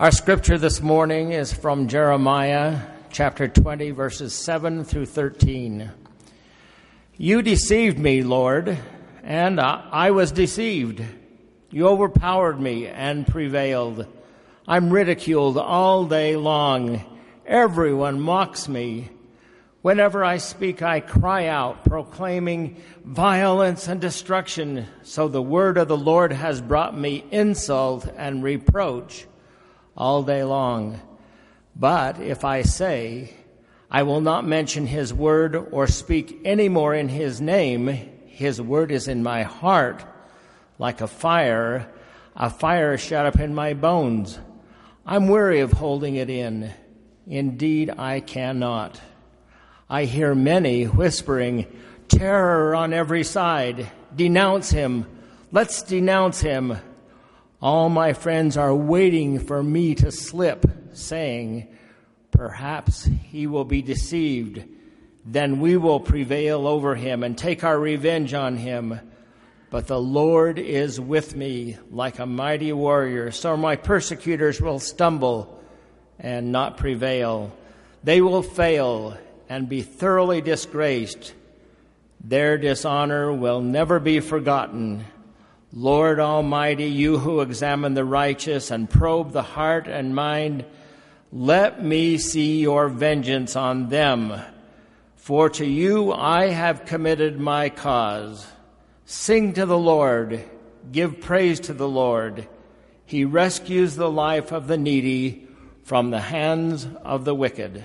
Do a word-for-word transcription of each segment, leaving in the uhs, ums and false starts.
Our scripture this morning is from Jeremiah chapter twenty, verses seven through thirteen. You deceived me, Lord, and I was deceived. You overpowered me and prevailed. I'm ridiculed all day long. Everyone mocks me. Whenever I speak, I cry out, proclaiming violence and destruction. So the word of the Lord has brought me insult and reproach all day long. But if I say, I will not mention his word or speak any more in his name, his word is in my heart like a fire, a fire shut up in my bones. I'm weary of holding it in. Indeed, I cannot. I hear many whispering, terror on every side. Denounce him. Let's denounce him. All my friends are waiting for me to slip, saying, perhaps he will be deceived. Then we will prevail over him and take our revenge on him. But the Lord is with me like a mighty warrior, so my persecutors will stumble and not prevail. They will fail and be thoroughly disgraced. Their dishonor will never be forgotten. Lord Almighty, you who examine the righteous and probe the heart and mind, let me see your vengeance on them. For to you I have committed my cause. Sing to the Lord, give praise to the Lord. He rescues the life of the needy from the hands of the wicked.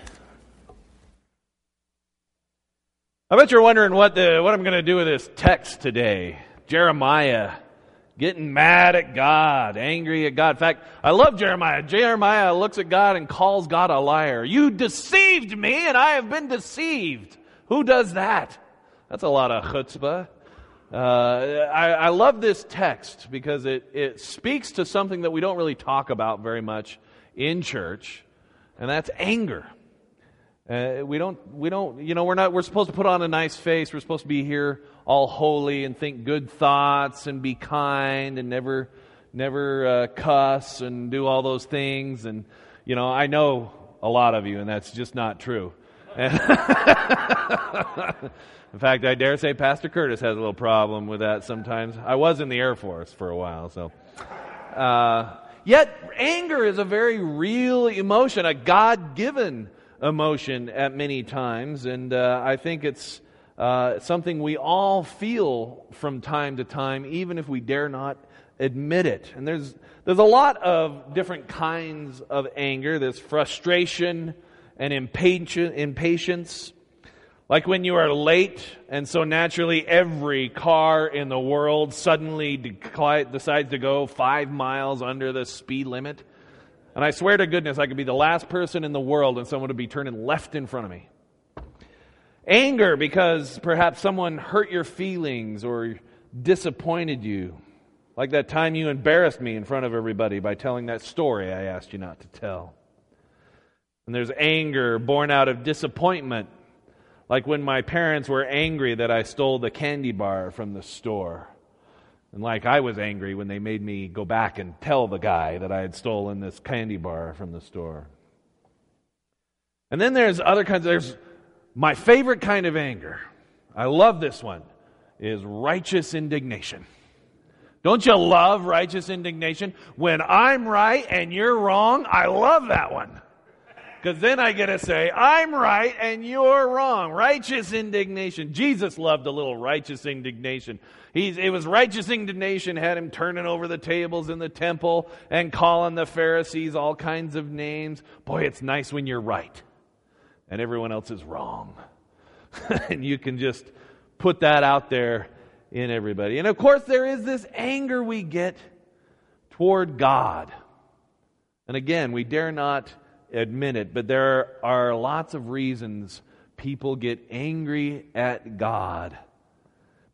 I bet you're wondering what the what I'm going to do with this text today. Jeremiah. Getting mad at God, angry at God. In fact, I love Jeremiah. Jeremiah looks at God and calls God a liar. You deceived me and I have been deceived. Who does that? That's a lot of chutzpah. Uh, I, I love this text because it, it speaks to something that we don't really talk about very much in church, and that's anger. Uh, we don't, we don't, you know, we're not, we're supposed to put on a nice face. We're supposed to be here all holy and think good thoughts and be kind and never, never uh, cuss and do all those things. And, you know, I know a lot of you, and that's just not true. And in fact, I dare say Pastor Curtis has a little problem with that sometimes. I was in the Air Force for a while, so. Uh, yet, anger is a very real emotion, a God-given emotion at many times, and uh, I think it's uh, something we all feel from time to time, even if we dare not admit it. And there's there's a lot of different kinds of anger. There's frustration and impatience, impatience, like when you are late, and so naturally every car in the world suddenly dec- decides to go five miles under the speed limit. And I swear to goodness, I could be the last person in the world and someone would be turning left in front of me. Anger because perhaps someone hurt your feelings or disappointed you. Like that time you embarrassed me in front of everybody by telling that story I asked you not to tell. And there's anger born out of disappointment. Like when my parents were angry that I stole the candy bar from the store. And like I was angry when they made me go back and tell the guy that I had stolen this candy bar from the store. And then there's other kinds. There's my favorite kind of anger. I love this one, is righteous indignation. Don't you love righteous indignation? When I'm right and you're wrong, I love that one. Because then I get to say, I'm right and you're wrong. Righteous indignation. Jesus loved a little righteous indignation. He's, it was righteous indignation had him turning over the tables in the temple and calling the Pharisees all kinds of names. Boy, it's nice when you're right and everyone else is wrong. And you can just put that out there in everybody. And of course, there is this anger we get toward God. And again, we dare not admit it, but there are lots of reasons people get angry at God.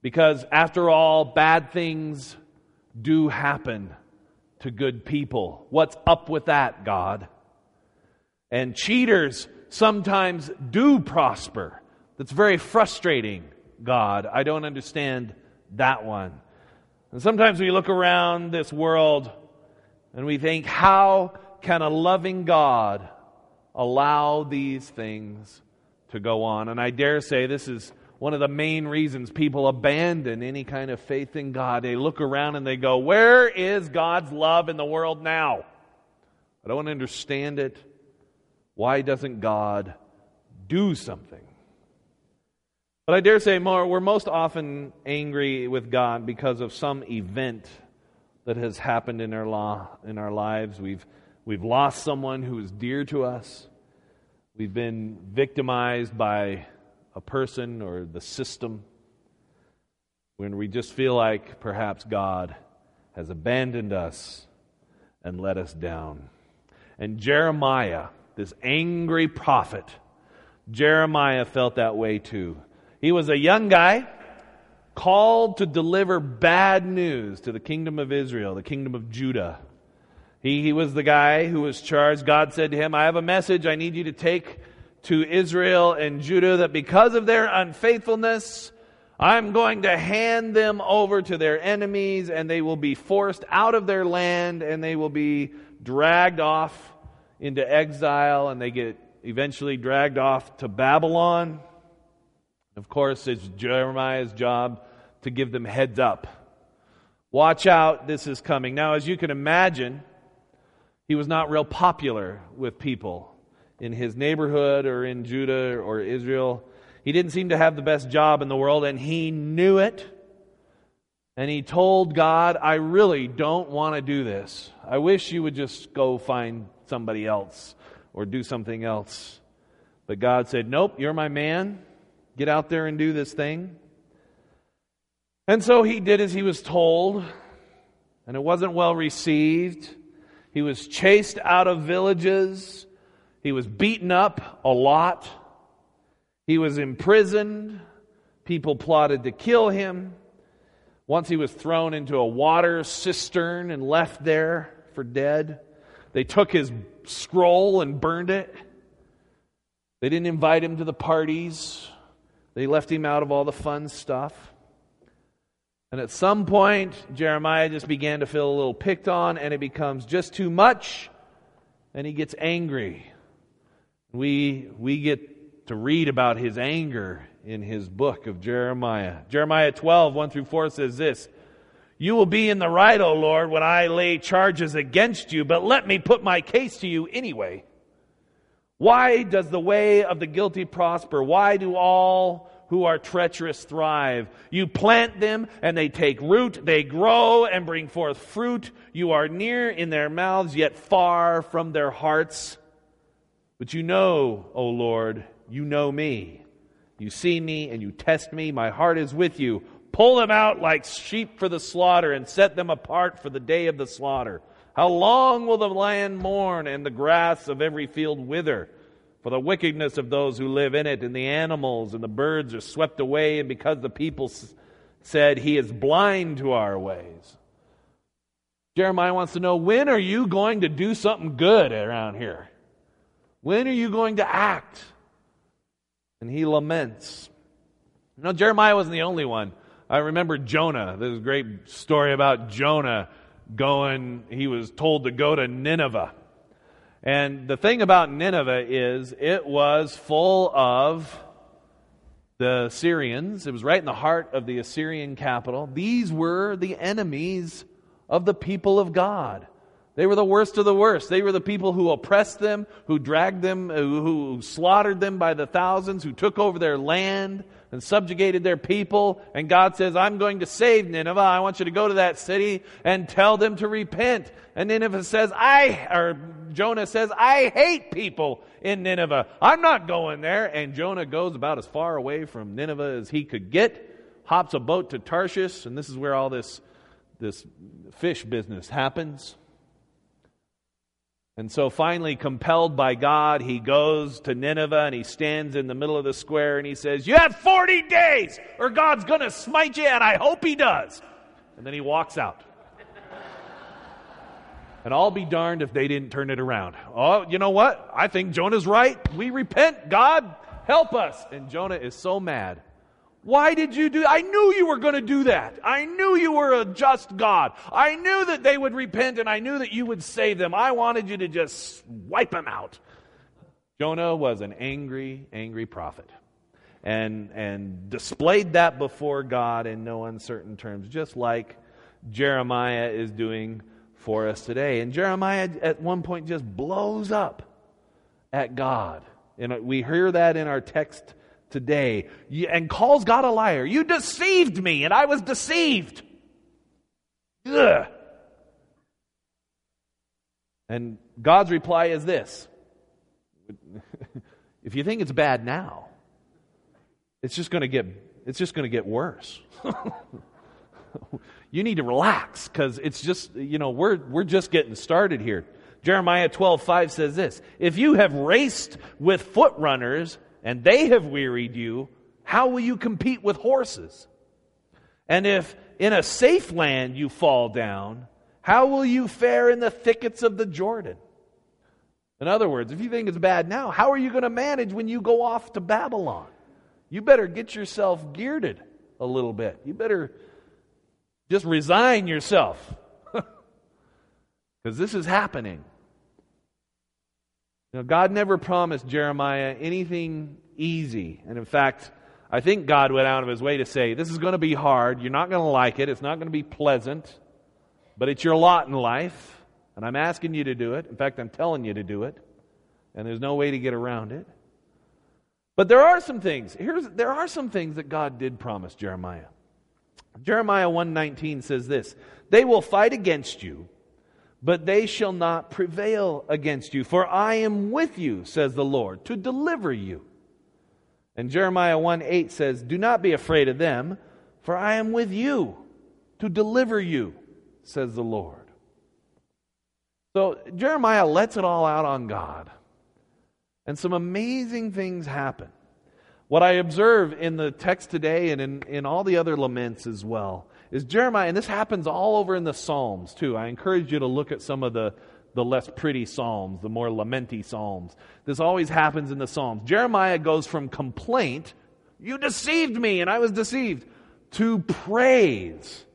Because after all, bad things do happen to good people. What's up with that, God? And cheaters sometimes do prosper. That's very frustrating, God. I don't understand that one. And sometimes we look around this world and we think, how can a loving God allow these things to go on? And I dare say this is one of the main reasons people abandon any kind of faith in God. They look around and they go, where is God's love in the world now? I don't understand it. Why doesn't God do something? But I dare say more, we're most often angry with God because of some event that has happened in our law, in our lives. We've we've lost someone who is dear to us. We've been victimized by a person or the system. When we just feel like perhaps God has abandoned us and let us down. And Jeremiah, this angry prophet, Jeremiah felt that way too. He was a young guy called to deliver bad news to the kingdom of Israel, the kingdom of Judah. He, he was the guy who was charged. God said to him, I have a message I need you to take to Israel and Judah that because of their unfaithfulness, I'm going to hand them over to their enemies and they will be forced out of their land and they will be dragged off into exile, and they get eventually dragged off to Babylon. Of course, it's Jeremiah's job to give them heads up. Watch out, this is coming. Now, as you can imagine, he was not real popular with people in his neighborhood or in Judah or Israel. He didn't seem to have the best job in the world, and he knew it. And he told God, I really don't want to do this. I wish you would just go find somebody else or do something else. But God said, nope, you're my man. Get out there and do this thing. And so he did as he was told, and it wasn't well received. He was chased out of villages. He was beaten up a lot. He was imprisoned. People plotted to kill him. Once he was thrown into a water cistern and left there for dead. They took his scroll and burned it. They didn't invite him to the parties. They left him out of all the fun stuff. And at some point, Jeremiah just began to feel a little picked on, and it becomes just too much, and he gets angry. We, we get to read about his anger in his book of Jeremiah. Jeremiah twelve, one through four says this, You will be in the right, O Lord, when I lay charges against you, but let me put my case to you anyway. Why does the way of the guilty prosper? Why do all who are treacherous thrive? You plant them, and they take root. They grow and bring forth fruit. You are near in their mouths, yet far from their hearts. But you know, O Lord, you know me. You see me, and you test me. My heart is with you. Pull them out like sheep for the slaughter and set them apart for the day of the slaughter. How long will the land mourn and the grass of every field wither? For the wickedness of those who live in it and the animals and the birds are swept away, and because the people s- said he is blind to our ways. Jeremiah wants to know, when are you going to do something good around here? When are you going to act? And he laments. You know, Jeremiah wasn't the only one. I remember Jonah. There's a great story about Jonah going, he was told to go to Nineveh. And the thing about Nineveh is it was full of the Assyrians. It was right in the heart of the Assyrian capital. These were the enemies of the people of God. They were the worst of the worst. They were the people who oppressed them, who dragged them, who slaughtered them by the thousands, who took over their land and subjugated their people. And God says, I'm going to save Nineveh. I want you to go to that city and tell them to repent. And Nineveh says, I, or Jonah says, I hate people in Nineveh. I'm not going there. And Jonah goes about as far away from Nineveh as he could get, hops a boat to Tarshish, and this is where all this, this fish business happens. And so finally, compelled by God, he goes to Nineveh and he stands in the middle of the square and he says, you have forty days or God's going to smite you, and I hope he does. And then he walks out. And I'll be darned if they didn't turn it around. Oh, you know what? I think Jonah's right. We repent. God, help us. And Jonah is so mad. Why did you do that? I knew you were going to do that. I knew you were a just God. I knew that they would repent, and I knew that you would save them. I wanted you to just wipe them out. Jonah was an angry, angry prophet, and and displayed that before God in no uncertain terms, just like Jeremiah is doing for us today. And Jeremiah at one point just blows up at God. And we hear that in our text today. And calls God a liar. You deceived me, and I was deceived. Ugh. And God's reply is this. If you think it's bad now, it's just going to get it's just going to get worse. You need to relax, because it's just, you know, we're we're just getting started here. Jeremiah twelve five says this: if you have raced with foot runners and they have wearied you, how will you compete with horses? And if in a safe land you fall down, how will you fare in the thickets of the Jordan? In other words, if you think it's bad now, how are you going to manage when you go off to Babylon? You better get yourself geared a little bit. You better just resign yourself. Because this is happening. Now, God never promised Jeremiah anything easy. And in fact, I think God went out of his way to say, this is going to be hard. You're not going to like it. It's not going to be pleasant. But it's your lot in life. And I'm asking you to do it. In fact, I'm telling you to do it. And there's no way to get around it. But there are some things. Here's, there are some things that God did promise Jeremiah. Jeremiah one nineteen says this: they will fight against you, but they shall not prevail against you. For I am with you, says the Lord, to deliver you. And Jeremiah one eight says, do not be afraid of them, for I am with you to deliver you, says the Lord. So Jeremiah lets it all out on God. And some amazing things happen. What I observe in the text today and in, in all the other laments as well is Jeremiah, and this happens all over in the Psalms too. I encourage you to look at some of the, the less pretty Psalms, the more lamenty Psalms. This always happens in the Psalms. Jeremiah goes from complaint, you deceived me and I was deceived, to praise.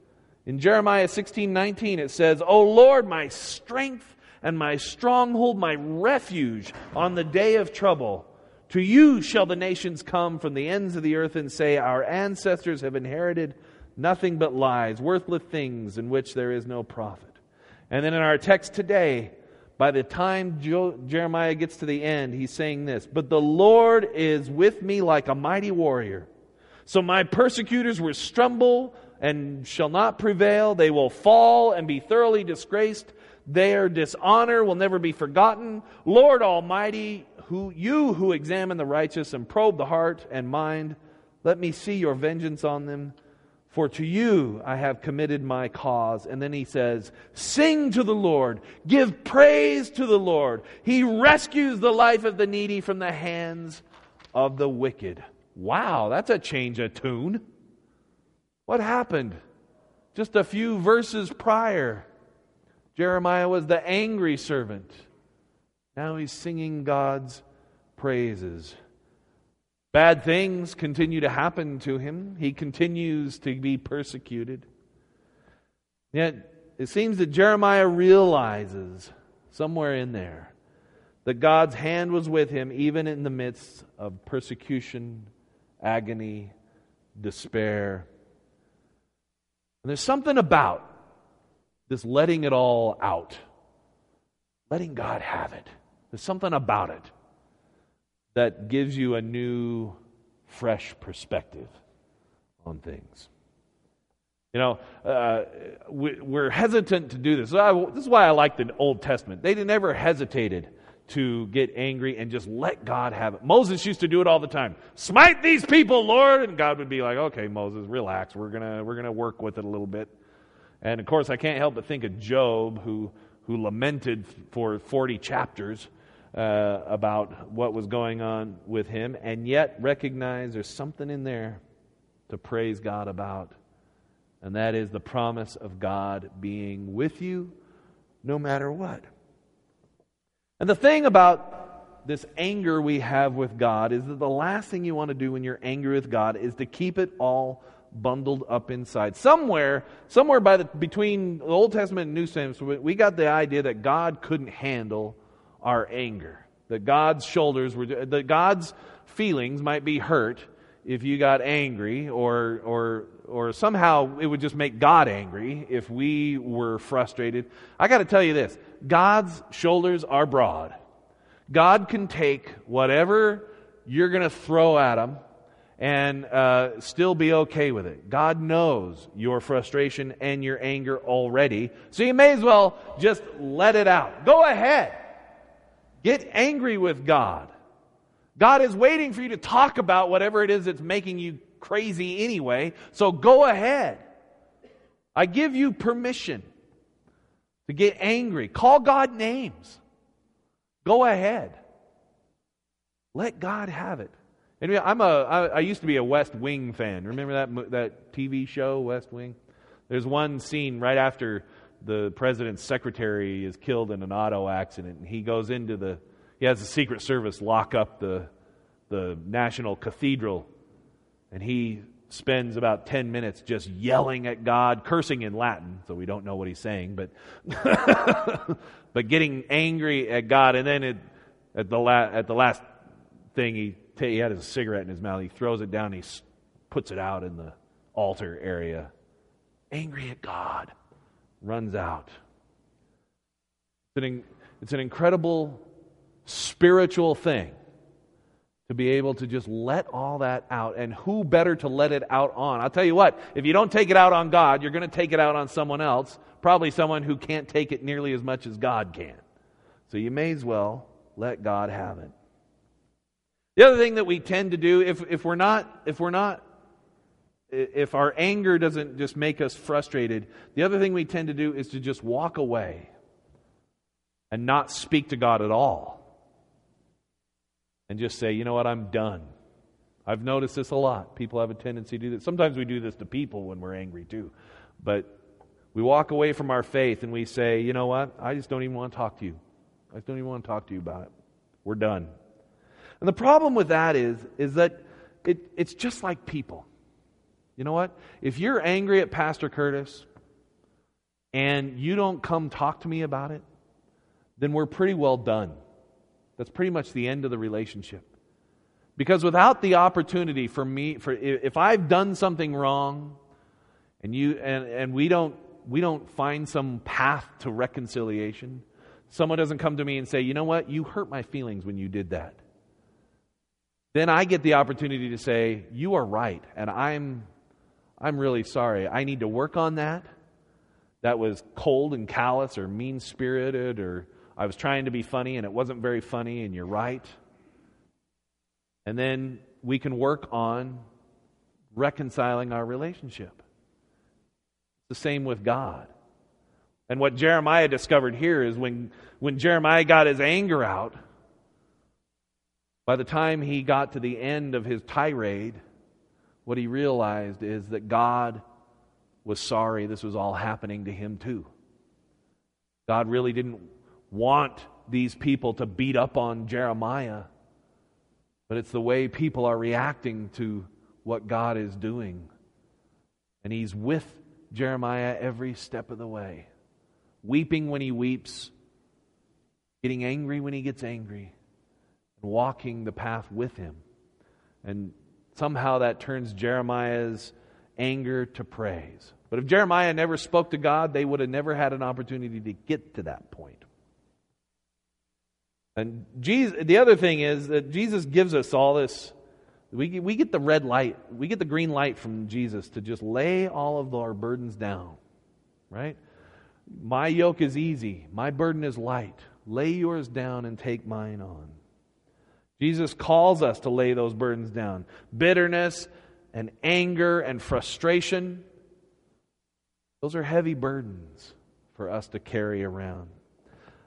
In Jeremiah sixteen nineteen it says, O Lord, my strength and my stronghold, my refuge on the day of trouble. To you shall the nations come from the ends of the earth and say, our ancestors have inherited nothing but lies, worthless things in which there is no profit. And then in our text today, by the time Jo- Jeremiah gets to the end, he's saying this: but the Lord is with me like a mighty warrior. So my persecutors will stumble and shall not prevail. They will fall and be thoroughly disgraced. Their dishonor will never be forgotten. Lord Almighty, who you who examine the righteous and probe the heart and mind, let me see your vengeance on them. For to you I have committed my cause. And then he says, sing to the Lord. Give praise to the Lord. He rescues the life of the needy from the hands of the wicked. Wow, that's a change of tune. What happened? Just a few verses prior, Jeremiah was the angry servant. Now he's singing God's praises. Bad things continue to happen to him. He continues to be persecuted. Yet, it seems that Jeremiah realizes somewhere in there that God's hand was with him even in the midst of persecution, agony, despair. And there's something about this letting it all out, letting God have it. There's something about it that gives you a new, fresh perspective on things. You know, uh, we, we're hesitant to do this. This is why I like the Old Testament. They never hesitated to get angry and just let God have it. Moses used to do it all the time. Smite these people, Lord! And God would be like, okay, Moses, relax. We're gonna we're gonna work with it a little bit. And of course, I can't help but think of Job, who who lamented for forty chapters. Uh, about what was going on with him, and yet recognize there's something in there to praise God about, and that is the promise of God being with you no matter what. And the thing about this anger we have with God is that the last thing you want to do when you're angry with God is to keep it all bundled up inside. Somewhere, somewhere by the between the Old Testament and New Testament, we got the idea that God couldn't handle our anger. That God's shoulders were, that God's feelings might be hurt if you got angry, or or or somehow it would just make God angry if we were frustrated. I got to tell you this: God's shoulders are broad. God can take whatever you're going to throw at him and uh, still be okay with it. God knows your frustration and your anger already, so you may as well just let it out. Go ahead. Get angry with God. God is waiting for you to talk about whatever it is that's making you crazy anyway, so go ahead. I give you permission to get angry. Call God names. Go ahead. Let God have it. And I'm a, I, I used to be a West Wing fan. Remember that that T V show, West Wing? There's one scene right after the president's secretary is killed in an auto accident, and he goes into the, he has the Secret Service lock up the the National Cathedral, and he spends about ten minutes just yelling at God, cursing in Latin, so we don't know what he's saying, but but getting angry at God. And then it, at the la- at the last thing, he ta- he had his cigarette in his mouth, he throws it down, he s- puts it out in the altar area. Angry at God. Runs out. It's an, it's an incredible spiritual thing to be able to just let all that out, and who better to let it out on? I'll tell you what, if you don't take it out on God, you're going to take it out on someone else, probably someone who can't take it nearly as much as God can. So you may as well let God have it. The other thing that we tend to do, if if we're not if we're not if our anger doesn't just make us frustrated, the other thing we tend to do is to just walk away and not speak to God at all. And just say, you know what, I'm done. I've noticed this a lot. People have a tendency to do this. Sometimes we do this to people when we're angry too. But we walk away from our faith and we say, you know what, I just don't even want to talk to you. I just don't even want to talk to you about it. We're done. And the problem with that is, is that it, it's just like people. You know what? If you're angry at Pastor Curtis and you don't come talk to me about it, then we're pretty well done. That's pretty much the end of the relationship. Because without the opportunity for me, for if I've done something wrong and you and, and we don't we don't find some path to reconciliation, someone doesn't come to me and say, you know what, you hurt my feelings when you did that. Then I get the opportunity to say, you are right, and I'm I'm really sorry. I need to work on that. That was cold and callous or mean-spirited, or I was trying to be funny and it wasn't very funny, and you're right. And then we can work on reconciling our relationship. It's the same with God. And what Jeremiah discovered here is when, when Jeremiah got his anger out, by the time he got to the end of his tirade, what he realized is that God was sorry this was all happening to him too. God really didn't want these people to beat up on Jeremiah, but it's the way people are reacting to what God is doing. And he's with Jeremiah every step of the way, weeping when he weeps, getting angry when he gets angry, and walking the path with him. And somehow that turns Jeremiah's anger to praise. But if Jeremiah never spoke to God, they would have never had an opportunity to get to that point. And Jesus, the other thing is that Jesus gives us all this. We, we get the red light. We get the green light from Jesus to just lay all of our burdens down. Right? My yoke is easy. My burden is light. Lay yours down and take mine on. Jesus calls us to lay those burdens down. Bitterness and anger and frustration. Those are heavy burdens for us to carry around.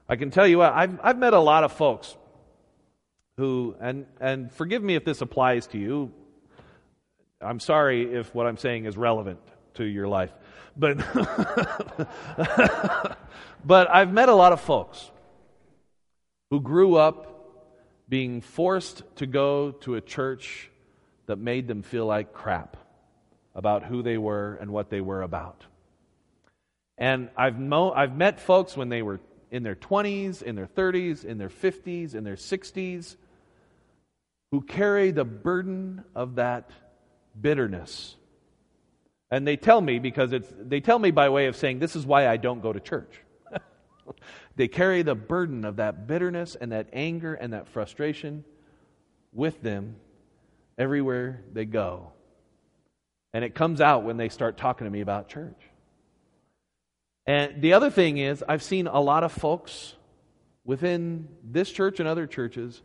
I can tell you what, I've I've met a lot of folks who, and and forgive me if this applies to you. I'm sorry if what I'm saying is relevant to your life. But but I've met a lot of folks who grew up being forced to go to a church that made them feel like crap about who they were and what they were about. And I've mo- I've met folks when they were in their twenties, in their thirties, in their fifties, in their sixties, who carry the burden of that bitterness. And they tell me because it's they tell me by way of saying, this is why I don't go to church. They carry the burden of that bitterness and that anger and that frustration with them everywhere they go. And it comes out when they start talking to me about church. And the other thing is, I've seen a lot of folks within this church and other churches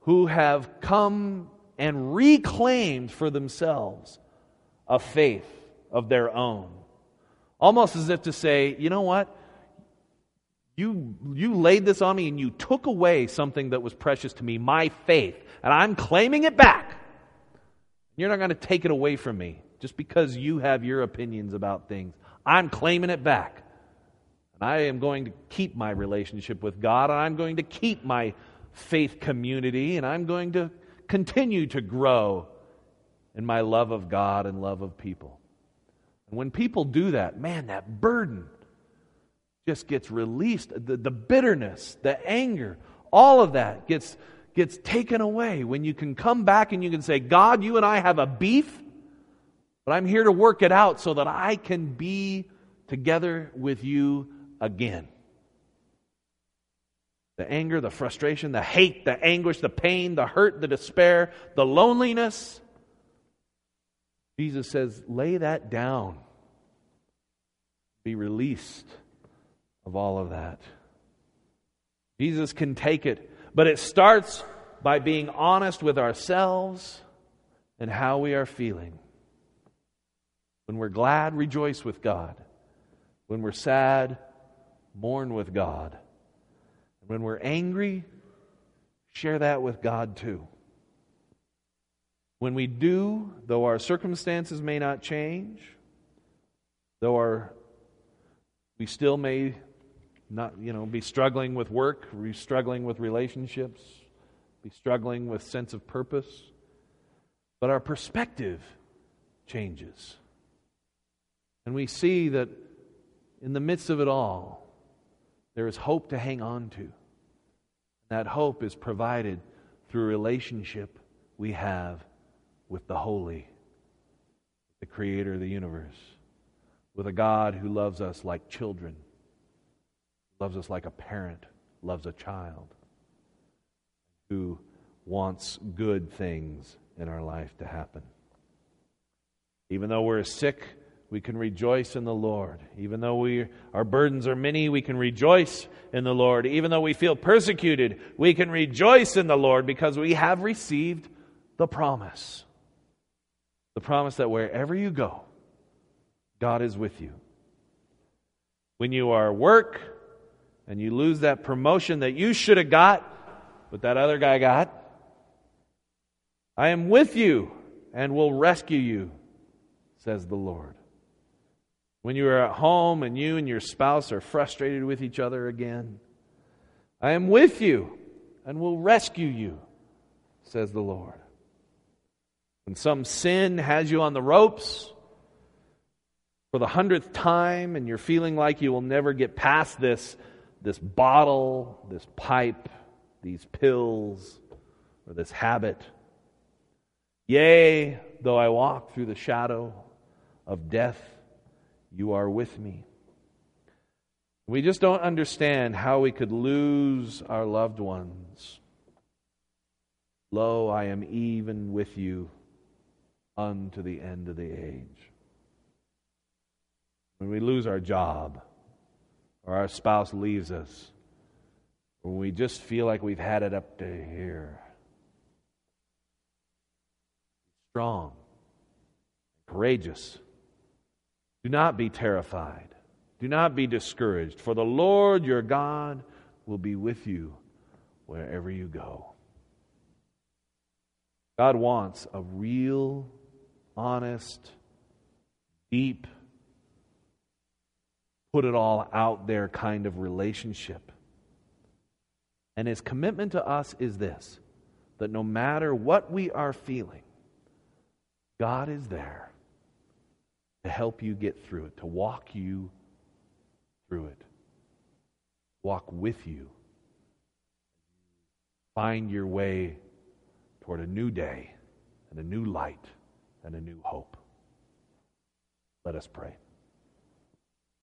who have come and reclaimed for themselves a faith of their own. Almost as if to say, you know what? You you laid this on me and you took away something that was precious to me, my faith, and I'm claiming it back. You're not going to take it away from me just because you have your opinions about things. I'm claiming it back. And I am going to keep my relationship with God, and I'm going to keep my faith community, and I'm going to continue to grow in my love of God and love of people. And when people do that, man, that burden just gets released. The, the bitterness, the anger, all of that gets, gets taken away when you can come back and you can say, God, you and I have a beef, but I'm here to work it out so that I can be together with you again. The anger, the frustration, the hate, the anguish, the pain, the hurt, the despair, the loneliness. Jesus says, lay that down. Be released of all of that. Jesus can take it, but it starts by being honest with ourselves and how we are feeling. When we're glad, rejoice with God. When we're sad, mourn with God. And when we're angry, share that with God too. When we do, though our circumstances may not change, though our we still may not, you know, be struggling with work, be struggling with relationships, be struggling with sense of purpose, but our perspective changes. And we see that in the midst of it all, there is hope to hang on to. That hope is provided through a relationship we have with the Holy, the Creator of the universe, with a God who loves us like children, loves us like a parent, loves a child, who wants good things in our life to happen. Even though we're sick, we can rejoice in the Lord. Even though we our burdens are many, we can rejoice in the Lord. Even though we feel persecuted, we can rejoice in the Lord because we have received the promise. The promise that wherever you go, God is with you. When you are at work and you lose that promotion that you should have got, but that other guy got, I am with you and will rescue you, says the Lord. When you are at home and you and your spouse are frustrated with each other again, I am with you and will rescue you, says the Lord. When some sin has you on the ropes for the hundredth time and you're feeling like you will never get past this, this bottle, this pipe, these pills, or this habit. Yea, though I walk through the shadow of death, you are with me. We just don't understand how we could lose our loved ones. Lo, I am even with you unto the end of the age. When we lose our job, or our spouse leaves us, or we just feel like we've had it up to here. Strong, courageous. Do not be terrified. Do not be discouraged, for the Lord your God will be with you wherever you go. God wants a real, honest, deep, put it all out there kind of relationship. And His commitment to us is this: that no matter what we are feeling, God is there to help you get through it, to walk you through it, walk with you, find your way toward a new day and a new light and a new hope. Let us pray.